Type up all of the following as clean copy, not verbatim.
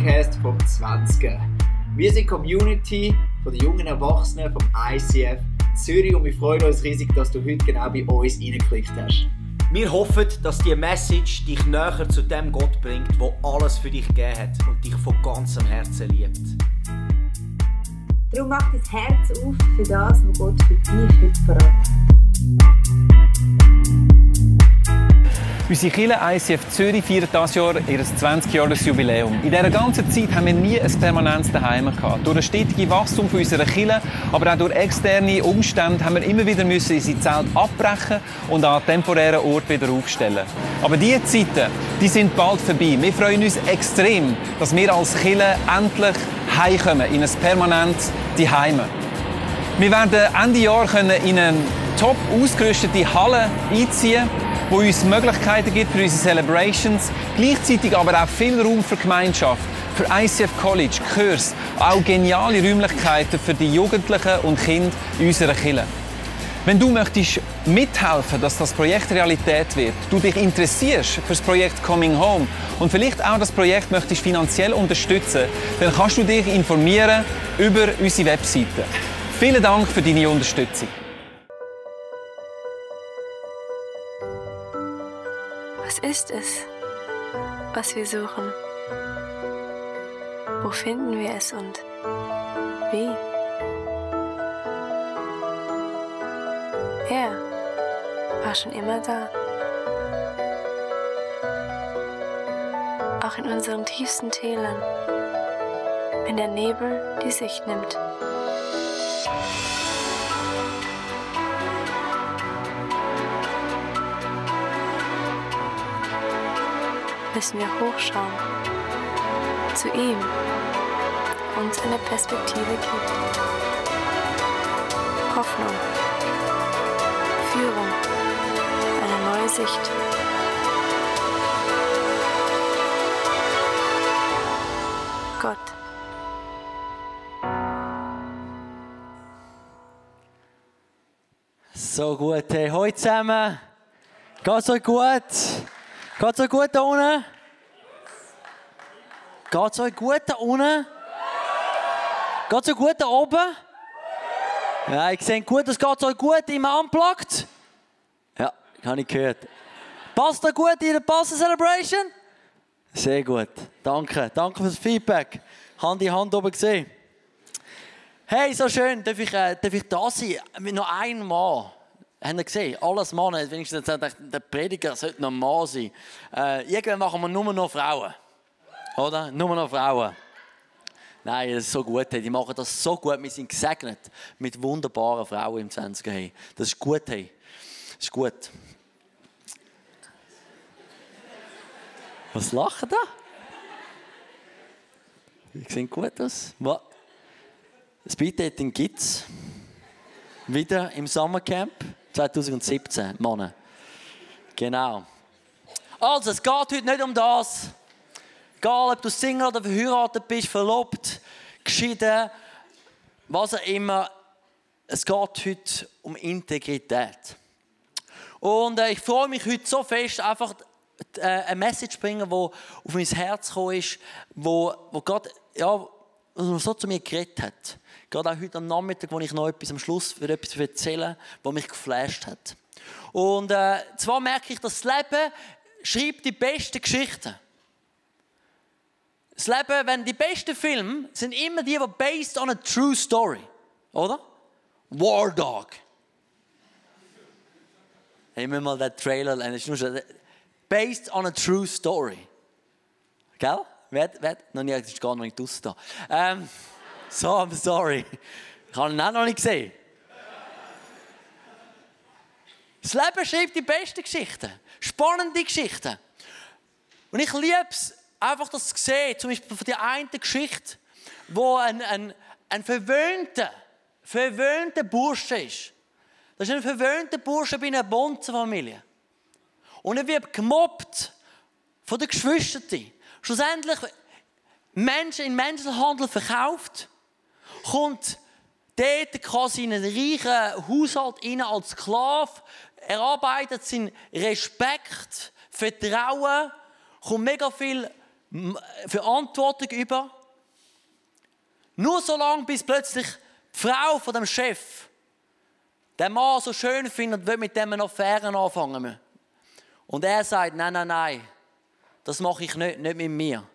Podcast vom 20er. Wir sind Community von den jungen Erwachsenen vom ICF Zürich und wir freuen uns riesig, dass du heute genau bei uns reingeklickt hast. Wir hoffen, dass diese Message dich näher zu dem Gott bringt, der alles für dich gegeben hat und dich von ganzem Herzen liebt. Darum mach dein Herz auf für das, was Gott für dich heute verrat. Unsere Kirche ICF Zürich feiert dieses Jahr ihr 20-Jahres-Jubiläum. In dieser ganzen Zeit haben wir nie ein permanentes Daheim gehabt. Durch das stetige Wachstum unserer Kirche, aber auch durch externe Umstände, haben wir immer wieder müssen unsere Zelt abbrechen und an temporären Ort wieder aufstellen. Aber diese Zeiten, die sind bald vorbei. Wir freuen uns extrem, dass wir als Kirche endlich heimkommen, in ein permanentes Daheim. Wir werden Ende Jahr in eine top ausgerüstete Halle einziehen, wo uns Möglichkeiten gibt für unsere Celebrations, gleichzeitig aber auch viel Raum für Gemeinschaft, für ICF College, Kurs, auch geniale Räumlichkeiten für die Jugendlichen und Kinder in unserer Kirche. Wenn du möchtest mithelfen, dass das Projekt Realität wird, du dich interessierst für das Projekt Coming Home und vielleicht auch das Projekt möchtest finanziell unterstützen, dann kannst du dich informieren über unsere Webseite. Vielen Dank für deine Unterstützung. Was ist es, was wir suchen? Wo finden wir es und wie? Er war schon immer da. Auch in unseren tiefsten Tälern, wenn der Nebel die Sicht nimmt. Müssen wir hochschauen, zu ihm, uns eine Perspektive gibt. Hoffnung, Führung, eine neue Sicht. Gott. So gut, hey. Hallo zusammen. Geht's euch gut? Geht's euch gut da unten? Geht's euch gut da unten? Geht's euch gut da oben? Ja, ich sehe gut, es geht euch gut im Unplugged. Ja, habe ich gehört. Passt da gut in der Passen-Celebration? Sehr gut, danke. Danke fürs Feedback. Hand in Hand oben gesehen. Hey, so schön, darf ich da sein? Noch einmal. Habt ihr gesehen? Alles Männer. Wenigstens der Prediger sollte noch ein Mann sein. Irgendwann machen wir nur noch Frauen. Oder? Nur noch Frauen. Nein, das ist so gut. Die machen das so gut. Wir sind gesegnet mit wunderbaren Frauen im 20er. Das ist gut. Hey. Das ist gut. Was lachen da? Wir sehen gut aus. Das Speed-Dating gibt es. Wieder im Summercamp. 2017, Mann. Genau. Also, es geht heute nicht um das. Egal, ob du Single oder verheiratet bist, verlobt, geschieden, was auch immer. Es geht heute um Integrität. Und ich freue mich heute so fest, einfach eine Message zu bringen, die auf mein Herz gekommen ist, wo Gott so zu mir geredet hat. Gerade auch heute am Nachmittag, wo ich noch etwas am Schluss für etwas erzählen, was mich geflasht hat. Und zwar merke ich, dass das Leben schreibt die besten Geschichten. Das Leben, wenn die besten Filme sind immer die based on a true story, oder? War Dog. Hey, mir mal den Trailer, based on a true story. Gell? Wer? Noch nie, das ist gar noch nicht draussen da. So, I'm sorry. Ich habe ihn auch noch nicht gesehen. Das Leben schreibt die besten Geschichten. Spannende Geschichten. Und ich liebe es, einfach das zu sehen. Zum Beispiel von der einen Geschichte, wo ein verwöhnter Bursche ist. Das ist ein verwöhnter Bursche bei einer Bonzenfamilie. Und er wird gemobbt von den Geschwistern. Schlussendlich Menschen in Menschenhandel verkauft. Kommt dort quasi in einen reichen Haushalt rein als Sklave, erarbeitet seinen Respekt, Vertrauen, kommt mega viel Verantwortung über. Nur so lange, bis plötzlich die Frau von dem Chef den Mann so schön findet und will mit dem eine Affäre anfangen. Und er sagt, nein, nein, nein, das mache ich nicht, nicht mit mir.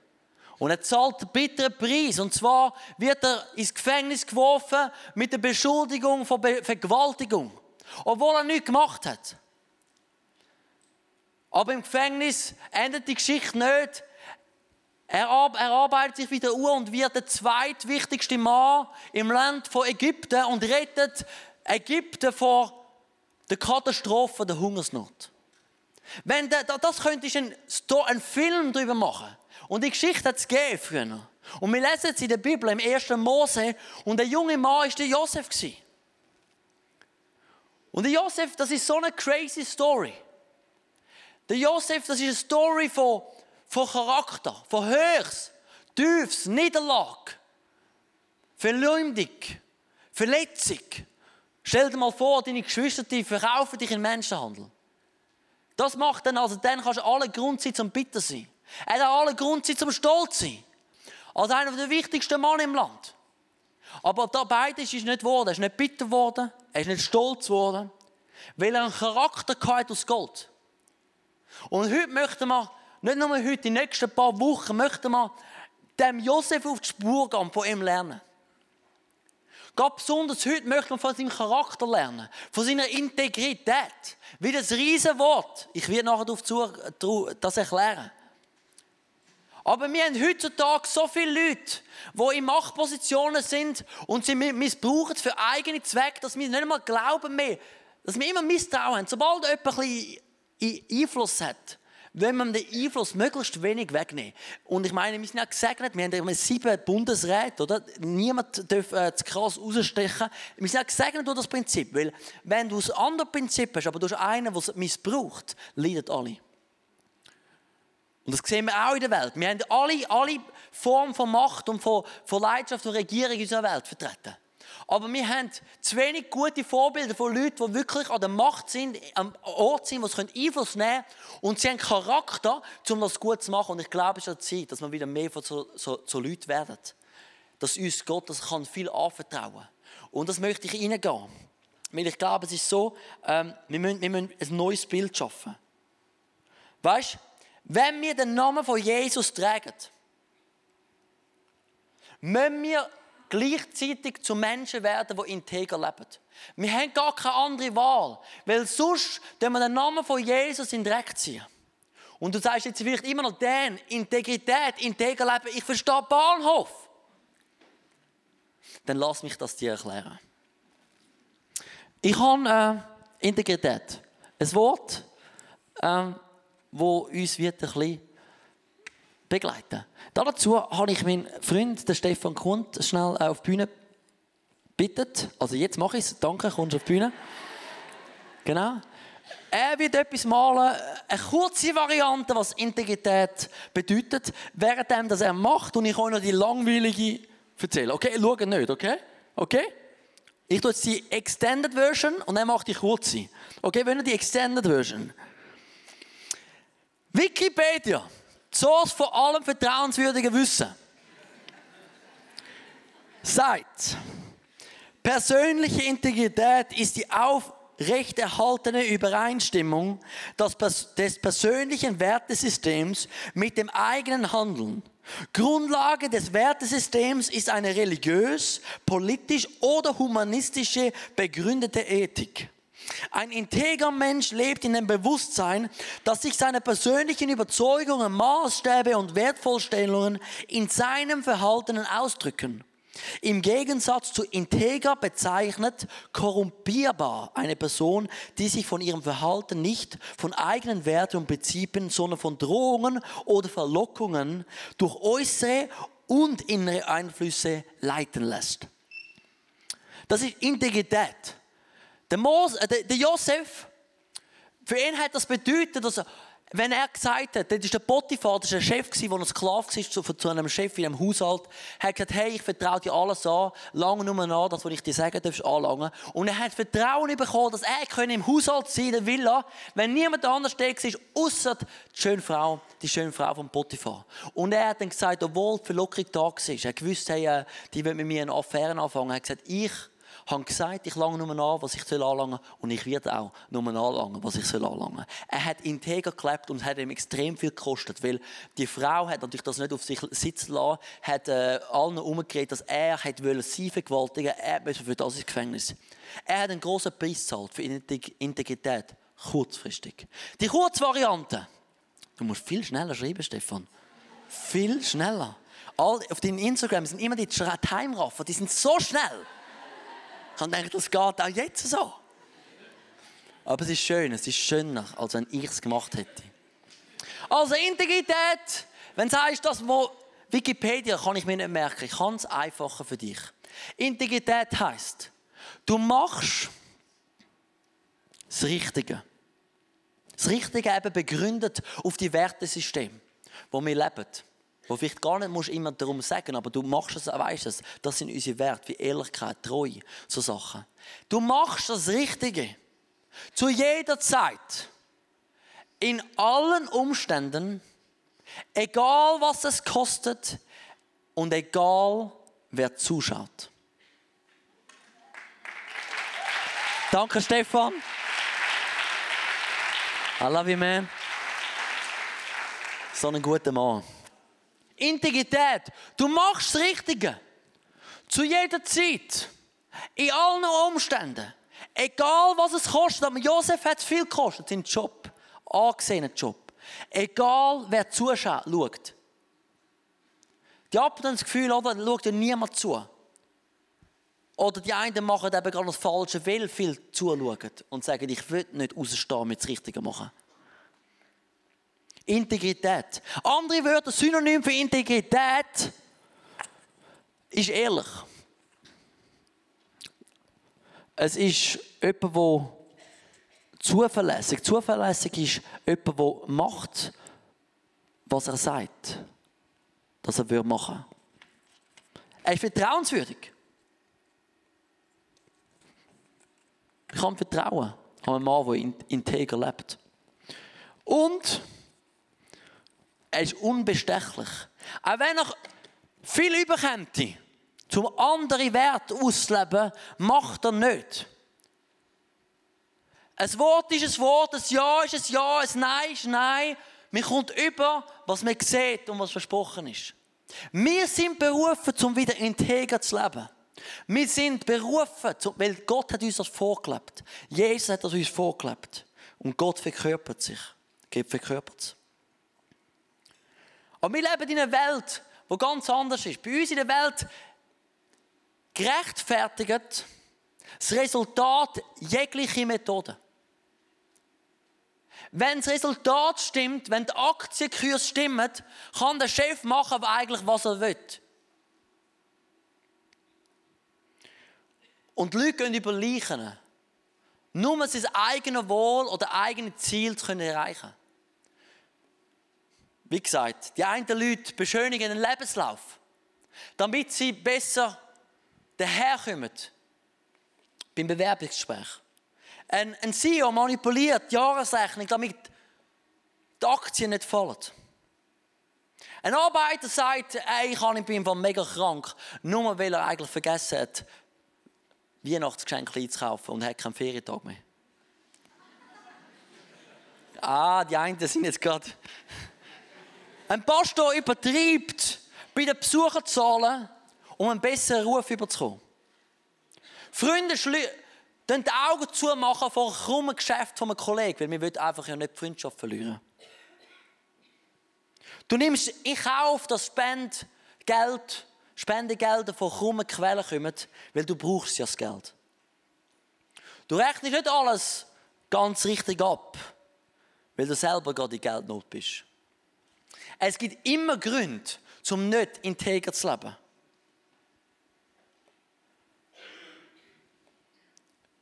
Und er zahlt einen bitteren Preis. Und zwar wird er ins Gefängnis geworfen mit der Beschuldigung von Vergewaltigung. Obwohl er nichts gemacht hat. Aber im Gefängnis endet die Geschichte nicht. Er arbeitet sich wieder und wird der zweitwichtigste Mann im Land von Ägypten und rettet Ägypten vor der Katastrophe der Hungersnot. Wenn das könntest du einen Film darüber machen. Und die Geschichte hat es gegeben früher. Und wir lesen es in der Bibel, im 1. Mose. Und der junge Mann war der Josef. Und der Josef, das ist so eine crazy Story. Der Josef, das ist eine Story von Charakter, von Höchst, Tiefst, Niederlage, Verleumdung, Verletzung. Stell dir mal vor, deine Geschwister verkaufen dich in Menschenhandel. Das macht dann, also dann kannst du alle Grund sein zum Bitter sein. Er hat alle Grund sein zum Stolz sein. Als einer der wichtigsten Männer im Land. Aber da beides ist nicht geworden. Er ist nicht bitter geworden, er ist nicht stolz geworden, weil er einen Charakter hatte aus Gold. Und heute möchten wir, nicht nur heute, in den nächsten paar Wochen, möchten wir dem Josef auf die Spur gehen und von ihm lernen. Gerade besonders heute möchten wir von seinem Charakter lernen, von seiner Integrität. Wie das Riesenwort. Ich werde nachher das erklären. Aber wir haben heutzutage so viele Leute, die in Machtpositionen sind und sie missbrauchen für eigene Zwecke, dass wir nicht einmal glauben mehr, dass wir immer Misstrauen haben. Sobald jemand ein bisschen Einfluss hat, wollen wir den Einfluss möglichst wenig wegnehmen. Und ich meine, wir sind ja gesegnet, wir haben ja 7 Bundesräte, oder? Niemand darf zu krass rausstechen. Wir sind ja gesegnet durch das Prinzip, weil wenn du ein anderes Prinzip hast, aber du hast einen, der es missbraucht, leiden alle. Und das sehen wir auch in der Welt. Wir haben alle Formen von Macht und von Leidenschaft und Regierung in unserer Welt vertreten. Aber wir haben zu wenig gute Vorbilder von Leuten, die wirklich an der Macht sind, am Ort sind, wo sie Einfluss nehmen können. Und sie haben Charakter, um das gut zu machen. Und ich glaube, es ist an der Zeit, dass wir wieder mehr von so Leuten werden. Dass uns Gott das kann viel anvertrauen. Und das möchte ich hineingehen. Weil ich glaube, es ist so, wir müssen ein neues Bild schaffen. Weißt du? Wenn wir den Namen von Jesus tragen, müssen wir gleichzeitig zu Menschen werden, die integer leben. Wir haben gar keine andere Wahl, weil sonst wenn wir den Namen von Jesus in den Dreck ziehen. Und du sagst jetzt vielleicht immer noch den, Integrität, integer leben, ich verstehe Bahnhof. Dann lass mich das dir erklären. Ich habe Integrität. Ein Wort, wo uns wird ein bisschen begleiten. Dazu habe ich meinen Freund, den Stefan Kund, schnell auf die Bühne gebeten. Also jetzt mache ich es. Danke, kommst auf die Bühne. Genau. Er wird etwas malen, eine kurze Variante, was Integrität bedeutet, während er macht. Und ich kann euch noch die langweilige erzählen. Okay, schaut nicht, okay? Okay? Ich tue jetzt die Extended Version und er macht die kurze. Okay, wollen wir die Extended Version? Wikipedia, die Source von allem vertrauenswürdigen Wissen, sagt, persönliche Integrität ist die aufrechterhaltene Übereinstimmung des persönlichen Wertesystems mit dem eigenen Handeln. Grundlage des Wertesystems ist eine religiös, politisch oder humanistische begründete Ethik. Ein integer Mensch lebt in dem Bewusstsein, dass sich seine persönlichen Überzeugungen, Maßstäbe und Wertvorstellungen in seinem Verhalten ausdrücken. Im Gegensatz zu integer bezeichnet korrumpierbar eine Person, die sich von ihrem Verhalten nicht von eigenen Werten und Prinzipien, sondern von Drohungen oder Verlockungen durch äußere und innere Einflüsse leiten lässt. Das ist Integrität. Der Josef, für ihn hat das bedeutet, dass er Wenn er gesagt hat, das ist der Potiphar, das war ein Chef, der ein Sklave war zu einem Chef in einem Haushalt, hat gesagt, hey, ich vertraue dir alles an, lange nur an, das, was ich dir sagen darf, anlangen. Und er hat Vertrauen bekommen, dass er im Haushalt sein konnte, in der Villa, wenn niemand anders da war, ausser die schöne Frau von Potiphar. Und er hat dann gesagt, obwohl die Verlockung da war, er wusste, hey, die wollen mit mir eine Affäre anfangen, er hat gesagt, ich habe gesagt, ich lange nur an, was ich anlangen soll, und ich werde auch nur anlangen, was ich anlangen soll. Er hat integer gelebt und hat ihm extrem viel gekostet, weil die Frau hat natürlich das nicht auf sich sitzen lassen, hat allen herumgeredet, dass er sie vergewaltigen wollte, er musste für das ins Gefängnis. Er hat einen grossen Preis gezahlt für Integrität, kurzfristig. Die Kurzvariante, du musst viel schneller schreiben, Stefan. Viel schneller. Auf deinem Instagram sind immer die Timeraffer, die sind so schnell. Ich denke, das geht auch jetzt so. Aber es ist schön, es ist schöner, als wenn ich es gemacht hätte. Also Integrität, wenn du sagst, das wo Wikipedia kann ich mir nicht merken, ich kann es einfacher für dich. Integrität heisst, du machst das Richtige. Das Richtige eben begründet auf die Wertesysteme, wo wir leben. Wo vielleicht gar nicht musst immer darum sagen, aber du machst es, weißt es. Das sind unsere Werte, wie Ehrlichkeit, Treue, so Sachen. Du machst das Richtige. Zu jeder Zeit. In allen Umständen. Egal, was es kostet. Und egal, wer zuschaut. Danke, Stefan. I love you, man. So ein guter Mann. Integrität. Du machst das Richtige. Zu jeder Zeit. In allen Umständen. Egal, was es kostet. Aber Josef hat viel gekostet. Sein Job. Angesehener Job. Egal, wer zuschaut. Die haben das Gefühl, oder? Schaut ja niemand zu. Oder die einen machen eben gerade das Falsche, weil viel zuschauen. Und sagen, ich will nicht rausstehen, mit das Richtige machen. Integrität. Andere Wörter, Synonym für Integrität, ist ehrlich. Es ist jemand, der zuverlässig ist. Zuverlässig ist jemand, der macht, was er sagt, dass er machen würde. Er ist vertrauenswürdig. Ich kann vertrauen an einen Mann, der integer lebt. Und er ist unbestechlich. Auch wenn er viel überkommt, um andere Werte auszuleben, macht er nicht. Ein Wort ist ein Wort, ein Ja ist ein Ja, ein Nein ist ein Nein. Man kommt über, was man sieht und was versprochen ist. Wir sind berufen, um wieder integer zu leben. Wir sind berufen, weil Gott hat uns das vorgelebt. Jesus hat das uns vorgelebt. Und Gott verkörpert sich. Gott verkörpert es. Aber wir leben in einer Welt, die ganz anders ist. Bei uns in der Welt gerechtfertigt das Resultat jegliche Methode. Wenn das Resultat stimmt, wenn der Aktienkurs stimmt, kann der Chef machen, aber eigentlich was er will. Und die Leute gehen über Leichen, nur sein eigenes Wohl oder eigene Ziel zu erreichen. Wie gesagt, die einen Leute beschönigen den Lebenslauf, damit sie besser daherkommen beim Bewerbungsgespräch. Ein CEO manipuliert die Jahresrechnung, damit die Aktien nicht fallen. Ein Arbeiter sagt, ich bin mega krank, nur weil er eigentlich vergessen hat, Weihnachtsgeschenke einzukaufen und hat keinen Ferientag mehr. Die einen sind jetzt gerade... Ein Pastor übertreibt bei den Besucherzahlen, um einen besseren Ruf überzukommen. Freunde machen die Augen zu vor einem krummen Geschäft von einem Kollegen, weil wir einfach ja nicht die Freundschaft verlieren. Du nimmst in Kauf, dass Spendegelder von krummen Quellen kommen, weil du brauchst ja das Geld. Du rechnest nicht alles ganz richtig ab, weil du selber gerade in Geldnot bist. Es gibt immer Gründe, um nicht integer zu leben.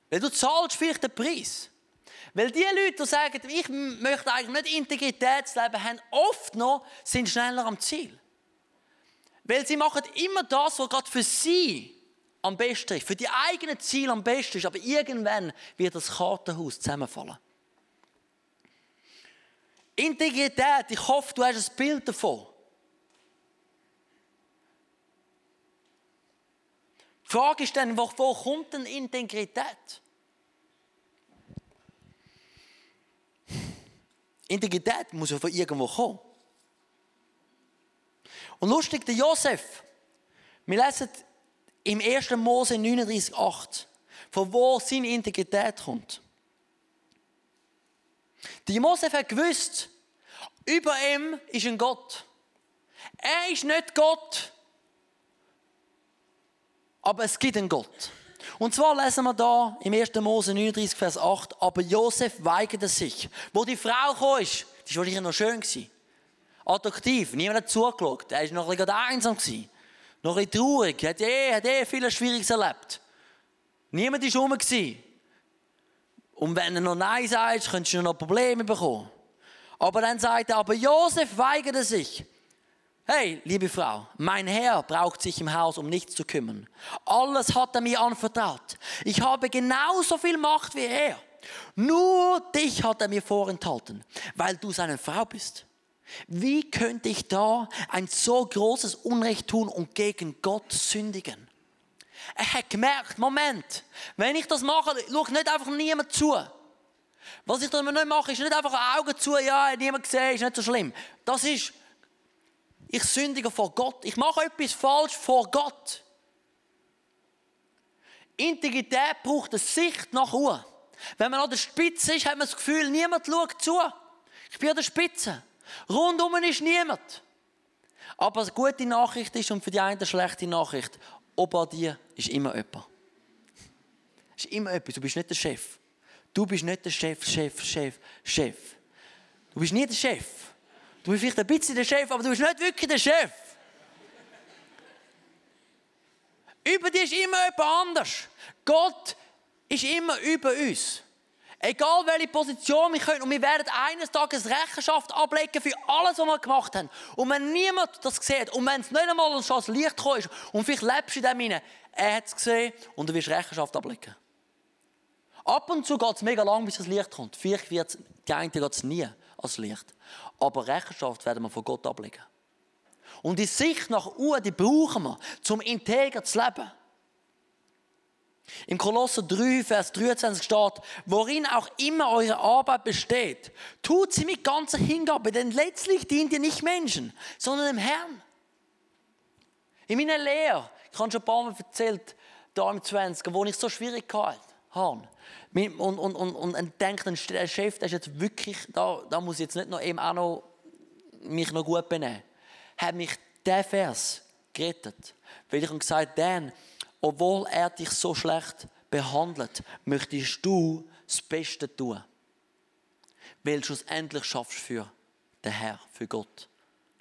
Weil du zahlst vielleicht den Preis. Weil die Leute, die sagen, ich möchte eigentlich nicht Integritätsleben haben, oft noch sind schneller am Ziel. Weil sie machen immer das, was gerade für sie am besten ist, für die eigenen Ziele am besten ist. Aber irgendwann wird das Kartenhaus zusammenfallen. Integrität, ich hoffe, du hast ein Bild davon. Die Frage ist dann, wo kommt denn Integrität? Integrität muss ja von irgendwo kommen. Und lustig, der Josef, wir lesen im 1. Mose 39,8, von wo seine Integrität kommt. Der Josef hat gewusst, über ihm ist ein Gott. Er ist nicht Gott, aber es gibt einen Gott. Und zwar lesen wir da im 1. Mose 39, Vers 8, aber Josef weigerte sich. Wo die Frau kam, das war wahrscheinlich noch schön, attraktiv, niemand hat zugeschaut, er war noch ein bisschen einsam, noch ein bisschen traurig, hat vieles Schwieriges erlebt. Niemand war rum. Und wenn er noch Nein sagt, könntest du noch Probleme bekommen. Aber dann sagt er, aber Josef weigerte sich. Hey, liebe Frau, mein Herr braucht sich im Haus um nichts zu kümmern. Alles hat er mir anvertraut. Ich habe genauso viel Macht wie er. Nur dich hat er mir vorenthalten, weil du seine Frau bist. Wie könnte ich da ein so großes Unrecht tun und gegen Gott sündigen? Er hat gemerkt, Moment, wenn ich das mache, schaut nicht einfach niemand zu. Was ich da nicht mache, ist nicht einfach Augen zu, ja, niemand gesehen, ist nicht so schlimm. Das ist... Ich sündige vor Gott. Ich mache etwas falsch vor Gott. Integrität braucht eine Sicht nach oben. Wenn man an der Spitze ist, hat man das Gefühl, niemand schaut zu. Ich bin an der Spitze. Rundum ist niemand. Aber eine gute Nachricht ist und für die einen eine schlechte Nachricht. Ob an dir ist immer jemand. Es ist immer etwas. Du bist nicht der Chef. Du bist nicht der Chef. Du bist nie der Chef. Du bist vielleicht ein bisschen der Chef, aber du bist nicht wirklich der Chef. Über dich ist immer jemand anders. Gott ist immer über uns. Egal welche Position wir können. Und wir werden eines Tages Rechenschaft ablegen für alles, was wir gemacht haben. Und wenn niemand das sieht, und wenn es nicht einmal ans Licht gekommen ist, und vielleicht lebst du in dem hinein, er hat es gesehen und du wirst Rechenschaft ablegen. Ab und zu geht es mega lang, bis das Licht kommt. Vielleicht wird es nie ans Licht. Aber Rechenschaft werden wir von Gott ablegen. Und die Sicht nach oben, die brauchen wir, um integer zu leben. Im Kolosser 3, Vers 23 steht, worin auch immer eure Arbeit besteht, tut sie mit ganzer Hingabe, denn letztlich dient ihr nicht Menschen, sondern dem Herrn. In meiner Lehre, ich habe schon ein paar Mal erzählt, da im 20er, wo ich so Schwierigkeiten habe, und denkt, der Chef, der ist jetzt wirklich, da muss ich jetzt nicht noch eben auch noch mich noch gut benehmen. Hat mich dieser Vers gerettet. Weil ich ihm gesagt habe, obwohl er dich so schlecht behandelt, möchtest du das Beste tun. Weil schlussendlich schaffst du für den Herrn, für Gott.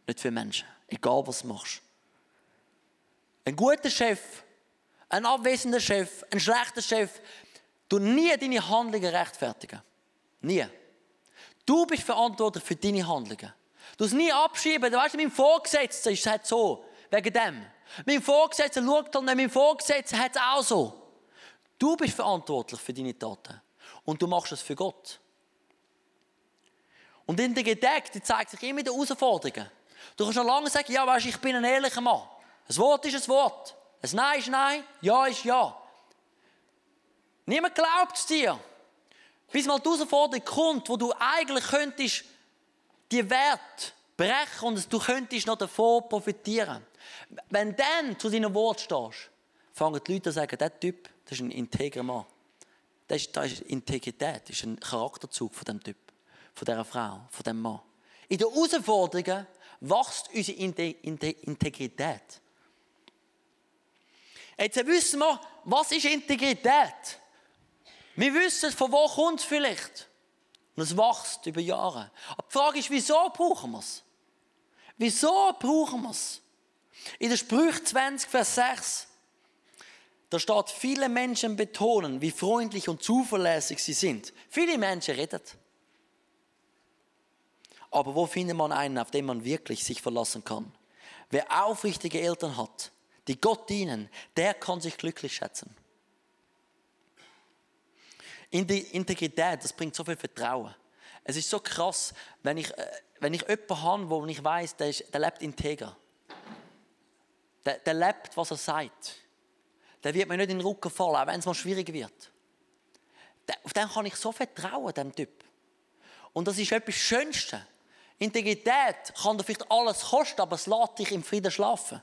Nicht für Menschen. Egal was du machst. Ein guter Chef, ein abwesender Chef, ein schlechter Chef, du nie deine Handlungen rechtfertigen. Nie. Du bist verantwortlich für deine Handlungen. Du es nie abschieben. Du weißt, mein Vorgesetzter ist es halt so. Wegen dem. Mein Vorgesetzter schaut dann, mein Vorgesetzter hat es auch so. Du bist verantwortlich für deine Taten. Und du machst es für Gott. Und Integrität, die zeigt sich immer in den Herausforderungen. Du kannst schon lange sagen, ja, weißt, ich bin ein ehrlicher Mann. Ein Wort ist ein Wort. Ein Nein ist Nein, Ja ist Ja. Niemand glaubt es dir. Bis mal die Herausforderung kommt, wo du eigentlich könntest die Werte brechen und du könntest noch davon profitieren. Wenn du dann zu deinen Worten stehst, fangen die Leute an zu sagen, dieser Typ, das ist ein integrer Mann. Das ist Integrität, das ist ein Charakterzug von diesem Typ, von dieser Frau, von diesem Mann. In den Herausforderungen wächst unsere Integrität. Jetzt wissen wir, was ist Integrität? Wir wissen, von wo kommt es vielleicht. Und es wächst über Jahre. Aber die Frage ist, wieso brauchen wir es? Wieso brauchen wir es? In der Sprüche 20, Vers 6 Da steht, viele Menschen betonen, wie freundlich und zuverlässig sie sind. Viele Menschen reden. Aber wo findet man einen, auf den man wirklich sich verlassen kann? Wer aufrichtige Eltern hat, die Gott dienen, der kann sich glücklich schätzen. In die Integrität, das bringt so viel Vertrauen. Es ist so krass, wenn ich jemanden habe, wo ich weiss, der lebt integer. Der lebt, was er sagt. Der wird mir nicht in den Rücken fallen, auch wenn es mal schwierig wird. Auf den kann ich so vertrauen, dem Typ. Und das ist etwas Schönstes. Integrität kann dir vielleicht alles kosten, aber es lässt dich im Frieden schlafen.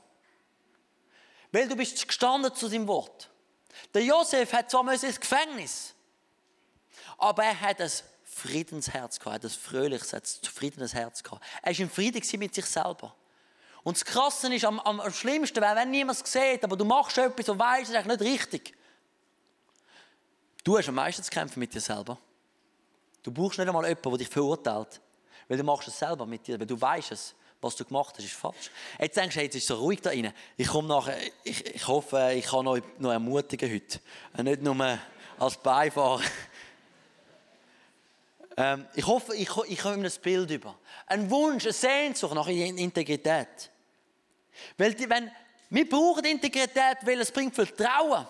Weil du bist gestanden zu seinem Wort. Der Josef hat zwar ins Gefängnis, aber er hat ein Friedensherz gehabt, ein fröhliches, ein zufriedenes Herz gehabt. Er war im Frieden mit sich selber. Und das Krasse ist, am schlimmsten wäre, wenn niemand es sieht, aber du machst etwas und weißt, es ist nicht richtig. Du hast am meisten zu kämpfen mit dir selber. Du brauchst nicht einmal jemanden, der dich verurteilt, weil du machst es selber mit dir, weil du weißt es. Was du gemacht hast, ist falsch. Jetzt denkst du, jetzt ist es so ruhig da rein. Ich komme nachher, ich hoffe, ich kann euch noch ermutigen heute. Nicht nur als Beifahrer. Ich hoffe, ich komme das Bild über. Ein Wunsch, eine Sehnsucht nach Integrität. Weil wir brauchen Integrität, weil es bringt Vertrauen.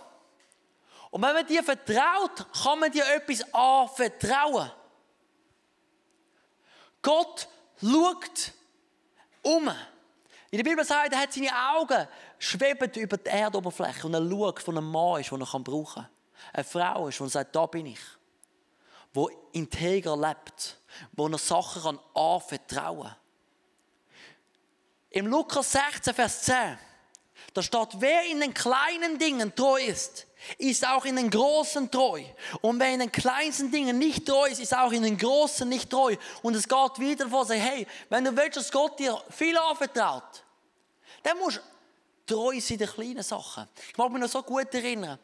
Und wenn man dir vertraut, kann man dir etwas anvertrauen. Gott schaut in der Bibel sagt, er hat seine Augen schwebend über die Erdoberfläche und er schaut von einem Mann ist, den er brauchen kann. Eine Frau ist, die sagt, da bin ich. Wo integer lebt, wo er Sachen anvertrauen kann. Im Lukas 16, Vers 10, da steht, wer in den kleinen Dingen treu ist, ist auch in den Großen treu. Und wer in den kleinsten Dingen nicht treu ist, ist auch in den Großen nicht treu. Und es geht wieder vor, sagt, hey, wenn du willst, dass Gott dir viel anvertraut, dann musst du treu sein in den kleinen Sachen. Ich mag mich noch so gut erinnern,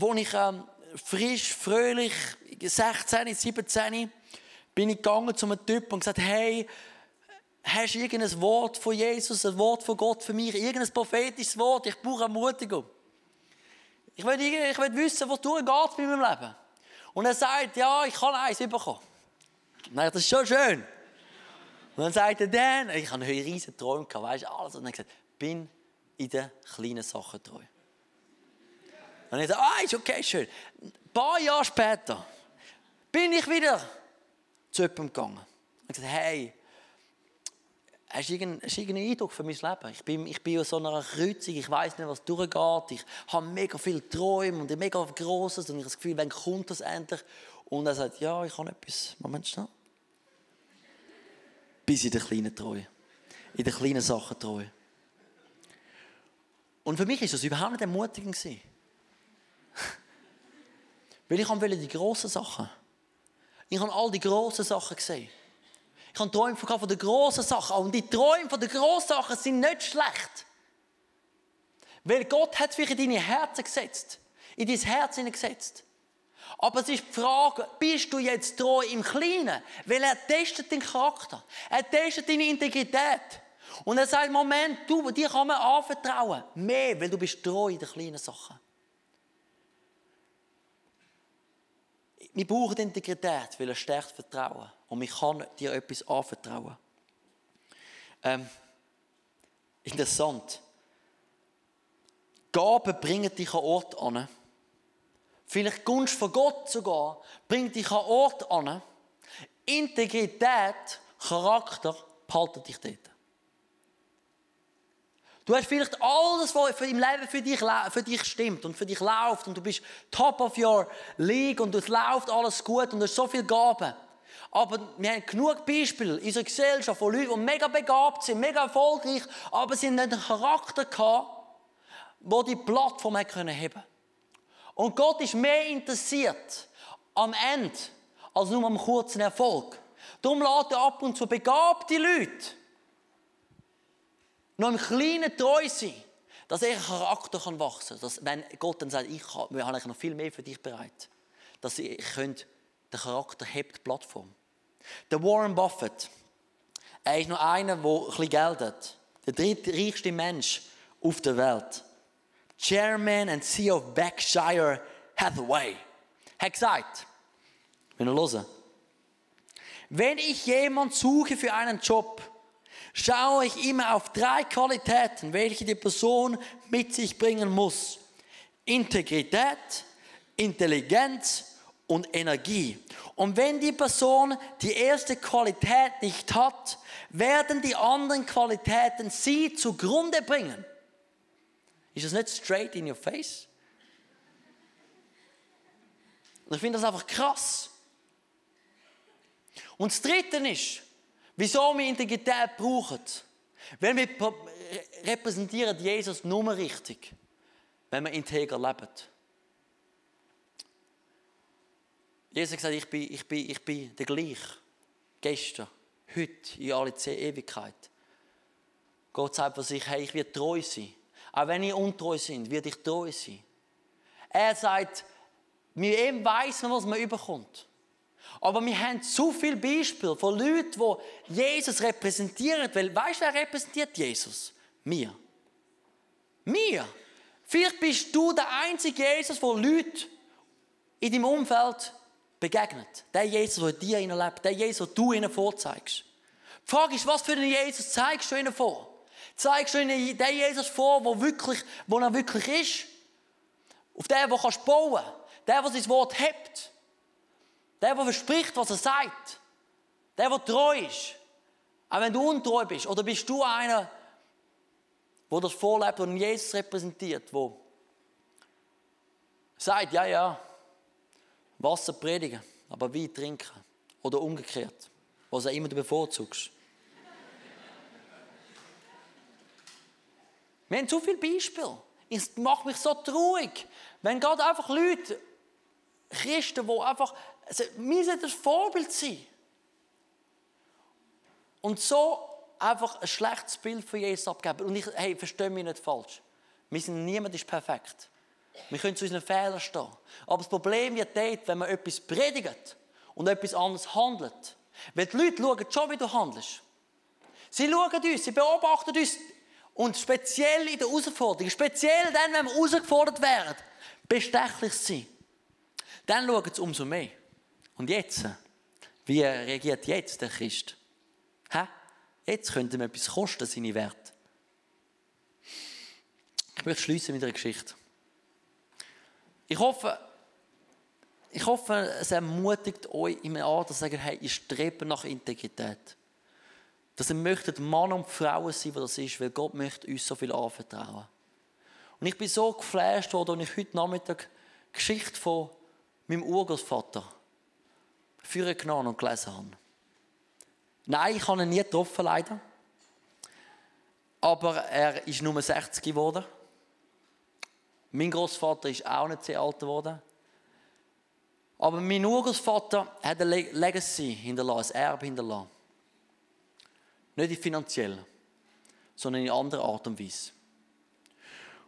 als ich frisch, fröhlich, 16, 17, bin ich gegangen zu einem Typen und gesagt, hey, hast du irgendein Wort von Jesus, ein Wort von Gott für mich, irgendein prophetisches Wort, ich brauche Ermutigung. Ich will wissen, wo durchgeht mit meinem Leben. Und er sagt, ja, ich kann eins bekommen. Nein, das ist schon schön. Und dann sagt er dann, ich habe einen riesen Traum gehabt, weißt du, alles. Und dann gesagt, bin in den kleinen Sachen treu. Und ich sage, ah, ist okay, schön. Ein paar Jahre später bin ich wieder zu jemandem gegangen. Und gesagt, hey, hast du irgendeinen Eindruck für mein Leben? Ich bin an so einer Kreuzung, ich weiss nicht, was durchgeht. Ich habe mega viele Träume und mega Grosses. Und ich habe das Gefühl, wann kommt das endlich? Und er sagt, ja, ich habe etwas. Moment, schnell. Bis in den kleinen Träumen. In den kleinen Sachen Träumen. Und für mich war das überhaupt nicht ermutigend. Weil ich wollte die grossen Sachen. Ich habe all die grossen Sachen gesehen. Ich habe Träume von den grossen Sachen. Und die Träume von den grossen Sachen sind nicht schlecht. Weil Gott hat dich in deine Herzen gesetzt. In dein Herz hineingesetzt. Aber es ist die Frage, bist du jetzt treu im Kleinen? Weil er testet deinen Charakter. Er testet deine Integrität. Und er sagt, Moment, du, dir kann man anvertrauen. Mehr, weil du bist treu in den kleinen Sachen. Wir brauchen Integrität, weil er stärkt Vertrauen. Und ich kann dir etwas anvertrauen. Interessant. Gaben bringen dich an Ort an. Vielleicht Gunst von Gott sogar bringt dich an Ort an. Integrität, Charakter, behalten dich dort. Du hast vielleicht alles, was im Leben für dich stimmt und für dich läuft. Und du bist top of your league und es läuft alles gut und du hast so viele Gaben. Aber wir haben genug Beispiele in unserer Gesellschaft von Leuten, die mega begabt sind, mega erfolgreich, aber sie hatten einen Charakter, der die Plattform heben konnte. Und Gott ist mehr interessiert am Ende als nur am kurzen Erfolg. Darum lässt er ab und zu begabte Leute noch im Kleinen treu sein, dass ihr Charakter wachsen kann. Dass, wenn Gott dann sagt, wir haben noch viel mehr für dich bereit, dass ihr könnt. Der Charakter hebt die Plattform. Der Warren Buffett, er ist noch einer, der ein bisschen Geld hat. Der drittreichste Mensch auf der Welt. Chairman and CEO of Berkshire Hathaway, hat gesagt, wenn ihr hört, wenn ich jemanden suche für einen Job, schaue ich immer auf 3 Qualitäten, welche die Person mit sich bringen muss. Integrität, Intelligenz und Energie. Und wenn die Person die erste Qualität nicht hat, werden die anderen Qualitäten sie zugrunde bringen. Ist das nicht straight in your face? Und ich finde das einfach krass. Und das Dritte ist, wieso wir Integrität brauchen? Weil wir repräsentieren Jesus nur richtig, wenn wir integer leben. Jesus hat gesagt, ich bin der gleiche. Gestern, heute, in alle 10 Ewigkeit. Gott sagt für sich, hey, ich werde treu sein. Auch wenn ihr untreu sind, werde ich treu sein. Er sagt, wir eben weissen, was man überkommt. Aber wir haben zu viele Beispiele von Leuten, die Jesus repräsentieren. Weil, weißt du, wer repräsentiert Jesus? Wir. Vielleicht bist du der einzige Jesus, der Leuten in deinem Umfeld begegnet. Der Jesus, der in dir hineinlebt. Der Jesus, den du ihnen vorzeigst. Die Frage ist, was für einen Jesus zeigst du ihnen vor? Zeigst du ihnen den Jesus vor, wo er wirklich ist? Auf den, wo kannst du bauen? Der sein Wort hebt. Der verspricht, was er sagt. Der treu ist. Auch wenn du untreu bist. Oder bist du einer, der das vorlebt und Jesus repräsentiert, der sagt, ja, Wasser predigen, aber Wein trinken. Oder umgekehrt. Was auch immer du bevorzugst. Wir haben zu viele Beispiele. Es macht mich so traurig, wenn Gott einfach Leute, Christen, die einfach... Also, wir sollten das Vorbild sein. Und so einfach ein schlechtes Bild von Jesus abgeben. Und verstehe mich nicht falsch. Niemand ist perfekt. Wir können zu unseren Fehlern stehen. Aber das Problem wird dort, wenn man etwas predigt und etwas anderes handelt. Weil die Leute schauen schon, wie du handelst. Sie schauen uns, sie beobachten uns. Und speziell in der Herausforderung, speziell dann, wenn wir herausgefordert werden, bestechlich sein. Dann schauen sie umso mehr. Und jetzt? Wie reagiert jetzt der Christ? Jetzt könnte ihm etwas kosten, seine Werte. Ich möchte schließen mit einer Geschichte. Ich hoffe, es ermutigt euch in einer Art, dass ihr sagt, hey, ich strebe nach Integrität. Dass ihr möchtet Mann und Frauen sein, was das ist, weil Gott möchte uns so viel anvertrauen. Und ich bin so geflasht worden, und ich heute Nachmittag die Geschichte von meinem Urgroßvater für ihn genommen und gelesen habe. Nein, ich habe ihn nie getroffen, leider. Aber er ist nur 60 geworden. Mein Großvater ist auch nicht sehr alt geworden. Aber mein Urgroßvater hat ein Legacy hinterlassen, ein Erbe hinterlassen. Nicht in finanziell, sondern in anderer Art und Weise.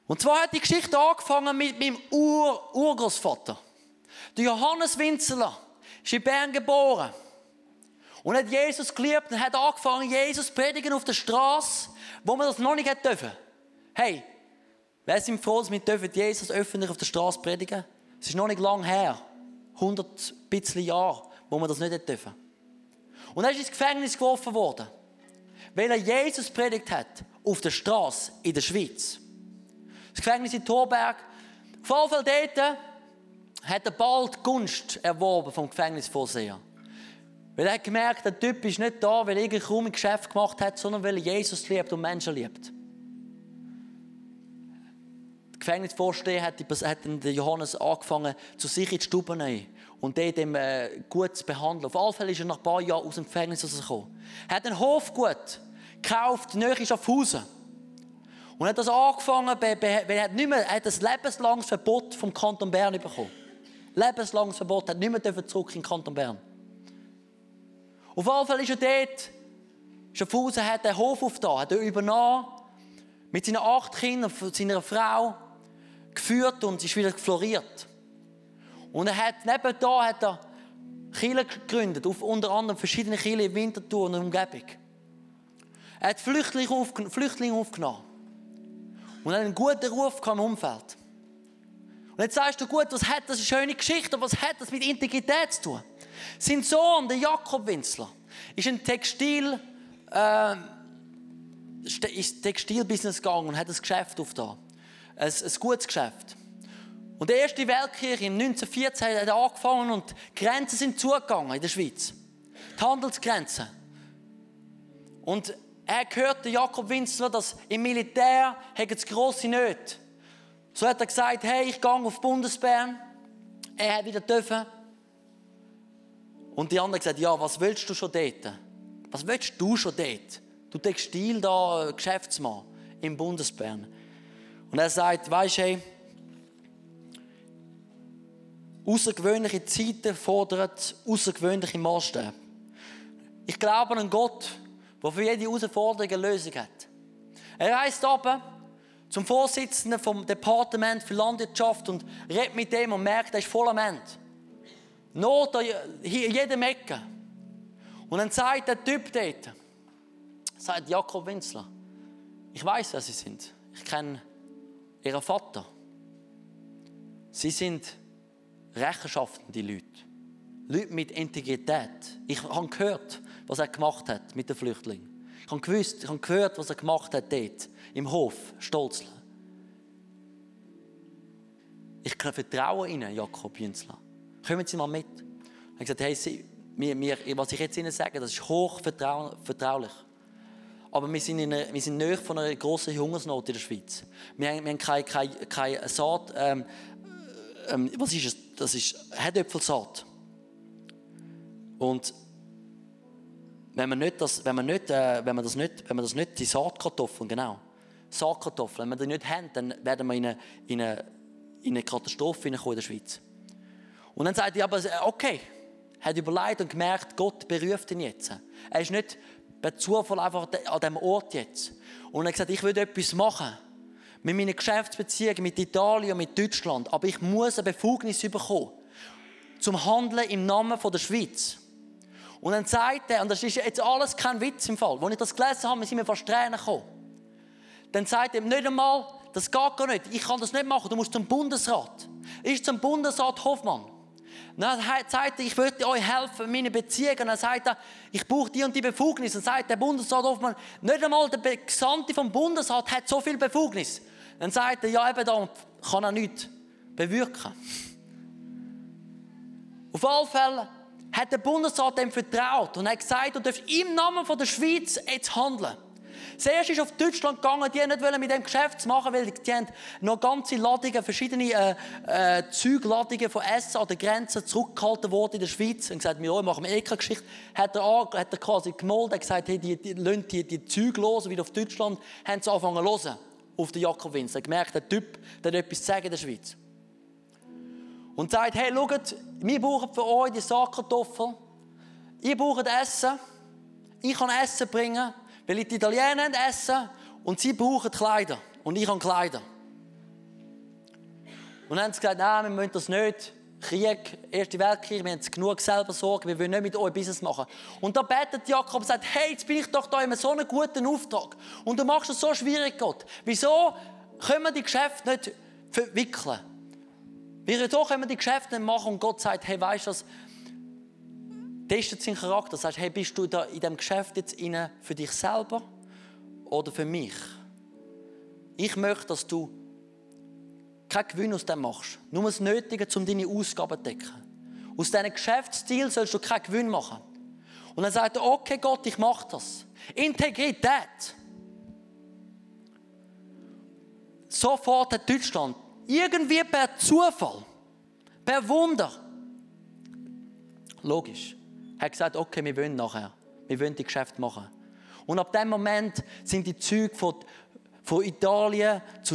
Und zwar hat die Geschichte angefangen mit meinem Urgroßvater. Der Johannes Winzler ist in Bern geboren und hat Jesus geliebt und hat angefangen, Jesus zu predigen auf der Straße, wo man das noch nicht hätte dürfen. Hey, wer sind froh, dass wir Jesus öffentlich auf der Straße predigen dürfen? Es ist noch nicht lange her, 100 bisschen Jahre, wo man das nicht hätte dürfen. Und er ist ins Gefängnis geworfen worden, weil er Jesus predigt hat auf der Straße in der Schweiz. Das Gefängnis in Thorberg. Vor allem dort hat er bald Gunst erworben vom Gefängnisvorseher. Weil er hat gemerkt, der Typ ist nicht da, weil er irgendwie kaum ein Geschäft gemacht hat, sondern weil er Jesus liebt und Menschen liebt. Der Gefängnisvorsteher hat den Johannes angefangen, zu sich in die Stube zu nehmen und den gut zu behandeln. Auf alle Fälle ist er nach ein paar Jahren aus dem Gefängnis rausgekommen. Er hat ein Hofgut gekauft, nahe in Schaffhausen. Und er hat das angefangen, weil er das lebenslanges Verbot vom Kanton Bern bekommen. Lebenslanges Verbot, hat nicht mehr zurück in den Kanton Bern. Auf alle Fälle ist er dort. Schaffhausen hat den Hof aufgetan, hat er übernommen, mit seinen 8 Kindern, seiner Frau geführt und ist wieder floriert. Und er hat nebenan Kirchen gegründet, unter anderem verschiedene Kirchen in Winterthur und der Umgebung. Er hat Flüchtlinge aufgenommen. und hat einen guten Ruf im Umfeld. Und jetzt sagst du, gut, was hat das eine schöne Geschichte, aber was hat das mit Integrität zu tun? Sein Sohn, der Jakob Winzler, ist in Textilbusiness gegangen und hat ein Geschäft aufgetan. Ein gutes Geschäft. Und der Erste Weltkrieg im 1914 hat angefangen und die Grenzen sind zugegangen in der Schweiz. Die Handelsgrenzen. Und er hörte Jakob Winzler, dass im Militär es grosse Nöte hat. So hat er gesagt, hey, ich gehe auf Bundesbern. Er hat wieder dürfen. Und die anderen gesagt, ja, was willst du schon dort? Was willst du schon dort? Du Textil da, Geschäftsmann im Bundesbern. Und er sagt, weisst du, hey, außergewöhnliche Zeiten fordern außergewöhnliche Maßstäbe. Ich glaube an einen Gott, der für jede Herausforderung eine Lösung hat. Er reist runter zum Vorsitzenden vom Departement für Landwirtschaft und redet mit dem und merkt, er ist voll am Ende. Not an jedem Ecke. Und dann sagt der Typ dort, sagt Jakob Winzler, ich weiß, wer Sie sind. Ich kenne Ihren Vater. Sie sind rechenschaftende Leute. Leute mit Integrität. Ich habe gehört, was er gemacht hat mit den Flüchtlingen. Ich habe gehört, was er gemacht hat dort, im Hof, Stolzle. Ich kann vertrauen Ihnen, Jakob Winzler. Kommen Sie mal mit. Er hat gesagt, hey, was ich jetzt Ihnen sage, das ist hochvertraulich. Aber wir sind nahe von einer grossen Hungersnot in der Schweiz. Wir haben keine Saat. Was ist es? Das ist Herdöpfelsaat. Und wenn man das nicht, die Saatkartoffeln, genau, Saatkartoffeln, wenn wir die nicht haben, dann werden wir in eine Katastrophe hineinkommen in der Schweiz. Und dann sagt er, aber okay, hat überlegt und gemerkt, Gott beruft ihn jetzt. Er ist nicht per Zufall einfach an diesem Ort jetzt. Und er hat gesagt, ich will etwas machen. Mit meinen Geschäftsbeziehungen mit Italien und mit Deutschland. Aber ich muss eine Befugnis bekommen. Zum Handeln im Namen der Schweiz. Und dann sagt er, und das ist jetzt alles kein Witz im Fall, als ich das gelesen habe, sind mir fast Tränen gekommen. Dann sagt er, nicht einmal, das geht gar nicht, ich kann das nicht machen, du musst zum Bundesrat. Ist zum Bundesrat Hoffmann. Dann sagt er, ich würde euch helfen, meine Beziehungen. Dann sagt er, ich brauche die und die Befugnis. Dann sagt der Bundesrat Hoffmann, nicht einmal der Gesandte vom Bundesrat hat so viel Befugnis. Dann sagt er, ja eben, da kann er nichts bewirken. Auf alle Fälle hat der Bundesrat dem vertraut und hat gesagt, du darfst im Namen der Schweiz jetzt handeln. Zuerst ist auf Deutschland gegangen, die nicht mit dem Geschäft machen, weil die haben noch ganze Ladungen, verschiedene Zeugladungen von Essen an der Grenze zurückgehalten worden in der Schweiz. Und gesagt, wir machen eine Ekelgeschichte. Hat er quasi gemolden, hat gesagt, hey, die Zeug los, wieder auf Deutschland. Haben sie angefangen zu hören auf den Jakob Winzler. Er hat gemerkt, der Typ, der hat etwas zu sagen in der Schweiz. Und sagt, hey, schaut, wir brauchen für euch die Saatkartoffeln. Ihr braucht Essen. Ich kann Essen bringen, weil die Italiener haben Essen und sie brauchen Kleider. Und ich habe Kleider. Und dann haben sie gesagt, nein, wir müssen das nicht. Krieg, Erster Weltkrieg, wir haben genug selber Sorgen, wir wollen nicht mit euch Business machen. Und da betet Jakob und sagt, hey, jetzt bin ich doch da in so einem guten Auftrag. Und du machst es so schwierig, Gott. Wieso können wir die Geschäfte nicht verwickeln? Wieso können wir die Geschäfte nicht machen und Gott sagt, hey, weißt du was, testet seinen Charakter, sagst, hey, bist du da in diesem Geschäft jetzt rein für dich selber oder für mich? Ich möchte, dass du keinen Gewinn aus dem machst, nur das Nötige, um deine Ausgaben zu decken. Aus diesem Geschäftsstil sollst du keinen Gewinn machen. Und dann sagt er, okay Gott, ich mache das. Integrität. Sofort hat Deutschland irgendwie per Zufall, per Wunder. Logisch. Er hat gesagt, okay, wir wollen nachher. Wir wollen die Geschäfte machen. Und ab dem Moment sind die Züge von Italien zu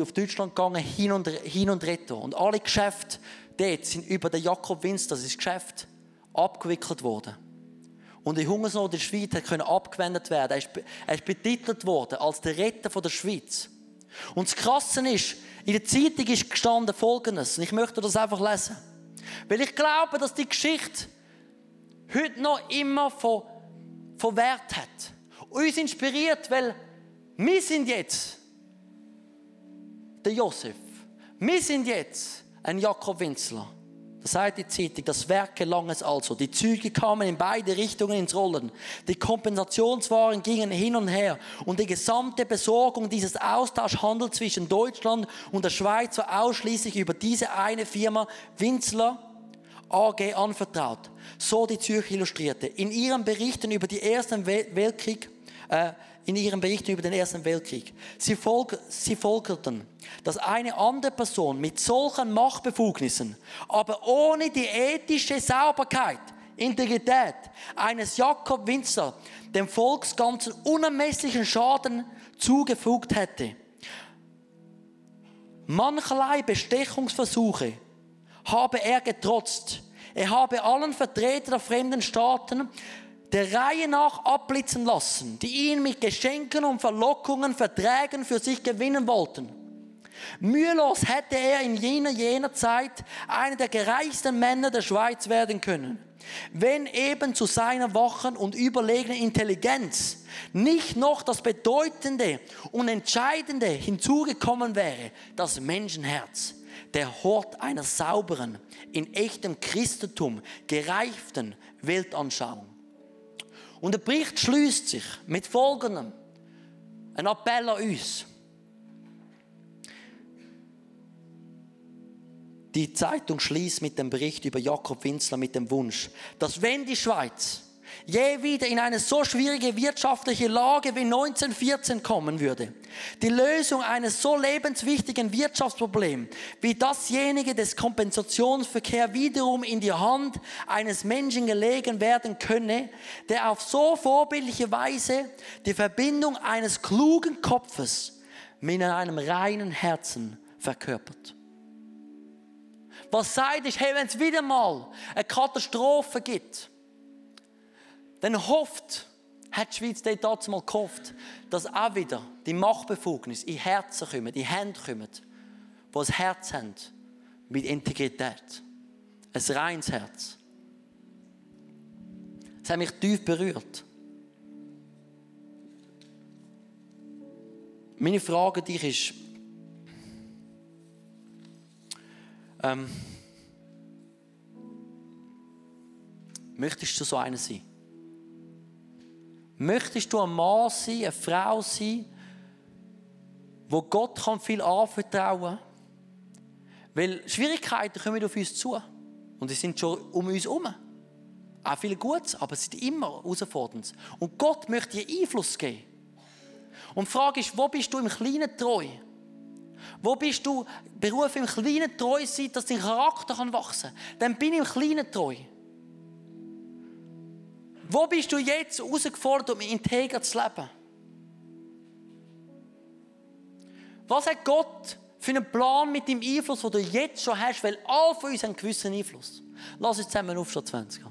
auf Deutschland gegangen, hin und retour. Und alle Geschäfte dort sind über den Jakob Winzler, das ist Geschäft, abgewickelt worden. Und die Hungersnot in der Schweiz konnte abgewendet werden. Er ist betitelt worden als der Retter der Schweiz. Und das Krasse ist, in der Zeitung ist gestanden Folgendes. Und ich möchte das einfach lesen. Weil ich glaube, dass die Geschichte heute noch immer von Wert hat. Uns inspiriert, weil wir sind jetzt der Josef. Wir sind jetzt ein Jakob Winzler. Das sagt die Zeitung, das Werk gelang es also. Die Züge kamen in beide Richtungen ins Rollen. Die Kompensationswaren gingen hin und her. Und die gesamte Besorgung dieses Austauschhandels zwischen Deutschland und der Schweiz war ausschließlich über diese eine Firma Winzler AG anvertraut. So die Zürcher Illustrierte. In ihren Berichten über den Ersten Weltkrieg Sie folgerten, dass eine andere Person mit solchen Machtbefugnissen, aber ohne die ethische Sauberkeit, Integrität eines Jakob Winzler dem Volksganzen unermesslichen Schaden zugefügt hätte. Mancherlei Bestechungsversuche habe er getrotzt. Er habe allen Vertretern der fremden Staaten der Reihe nach abblitzen lassen, die ihn mit Geschenken und Verlockungen, Verträgen für sich gewinnen wollten. Mühelos hätte er in jener Zeit einer der gereichsten Männer der Schweiz werden können, wenn eben zu seiner wachen und überlegenen Intelligenz nicht noch das Bedeutende und Entscheidende hinzugekommen wäre, das Menschenherz, der Hort einer sauberen, in echtem Christentum gereiften Weltanschauung. Und der Bericht schließt sich mit Folgendem. Ein Appell an uns. Die Zeitung schließt mit dem Bericht über Jakob Winzler mit dem Wunsch, dass wenn die Schweiz je wieder in eine so schwierige wirtschaftliche Lage wie 1914 kommen würde, die Lösung eines so lebenswichtigen Wirtschaftsproblems wie dasjenige des Kompensationsverkehrs wiederum in die Hand eines Menschen gelegen werden könne, der auf so vorbildliche Weise die Verbindung eines klugen Kopfes mit einem reinen Herzen verkörpert. Was sagt ist, hey, wenn es wieder mal eine Katastrophe gibt, dann hat die Schweiz dort mal gehofft, dass auch wieder die Machtbefugnis in Herzen kommen, in Hände kommen, die ein Herz haben mit Integrität. Ein reines Herz. Das hat mich tief berührt. Meine Frage an dich ist, möchtest du so einer sein? Möchtest du ein Mann sein, eine Frau sein, wo Gott viel anvertrauen kann? Weil Schwierigkeiten kommen auf uns zu. Und sie sind schon um uns herum. Auch viel Gutes, aber es sind immer herausfordernd. Und Gott möchte dir Einfluss geben. Und die Frage ist, wo bist du im Kleinen treu? Wo bist du berufen, im Kleinen treu zu sein, dass dein Charakter wachsen kann? Dann bin ich im Kleinen treu. Wo bist du jetzt herausgefordert, um integer zu leben? Was hat Gott für einen Plan mit dem Einfluss, den du jetzt schon hast? Weil alle von uns haben einen gewissen Einfluss. Lass uns zusammen aufstehen, 20.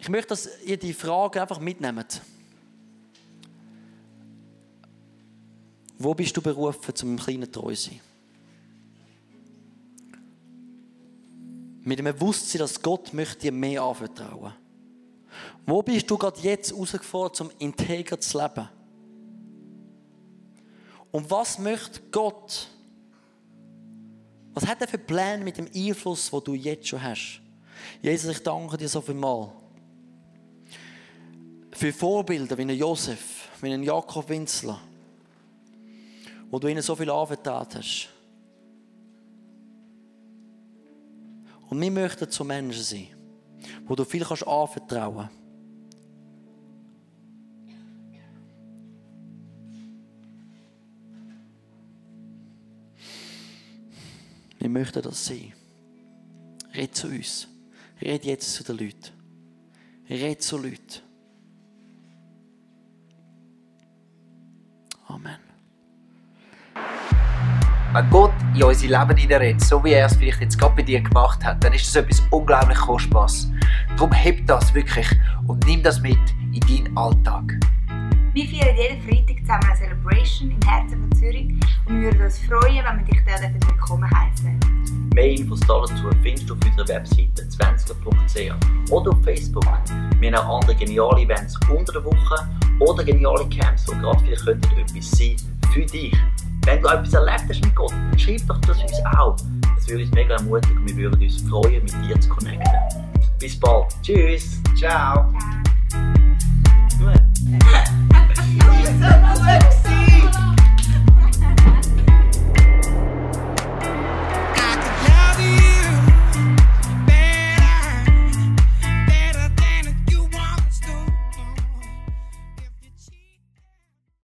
Ich möchte, dass ihr die Frage einfach mitnehmt. Wo bist du berufen, um im Kleinen treu zu sein? Mit dem Bewusstsein, dass Gott möchte dir mehr anvertrauen. Wo bist du gerade jetzt herausgefordert, um integer zu leben? Und was möchte Gott? Was hat er für Pläne mit dem Einfluss, den du jetzt schon hast? Jesus, ich danke dir so viel mal. Für Vorbilder wie einen Josef, wie einen Jakob Winzler, wo du ihnen so viel anvertraut hast. Und wir möchten zu Menschen sein, wo du viel anvertrauen kannst. Wir möchten das sein. Red zu uns. Red jetzt zu den Leuten. Red zu Leuten. Amen. Wenn Gott in unser Leben hineinredet, so wie er es vielleicht jetzt gerade bei dir gemacht hat, dann ist das etwas unglaublich Kostbares. Darum heb das wirklich und nimm das mit in deinen Alltag. Wir feiern jeden Freitag zusammen eine Celebration im Herzen von Zürich und wir würden uns freuen, wenn wir dich da willkommen heißen. Mehr Infos dazu findest du auf unserer Webseite zwanzler.ch oder auf Facebook. Wir haben auch andere geniale Events unter der Woche oder geniale Camps, wo gerade vielleicht etwas sein für dich. Wenn du etwas erlebt hast mit Gott, dann schreib doch das uns auch. Das würde uns mega ermutigen und wir würden uns freuen, mit dir zu connecten. Bis bald. Tschüss. Ciao.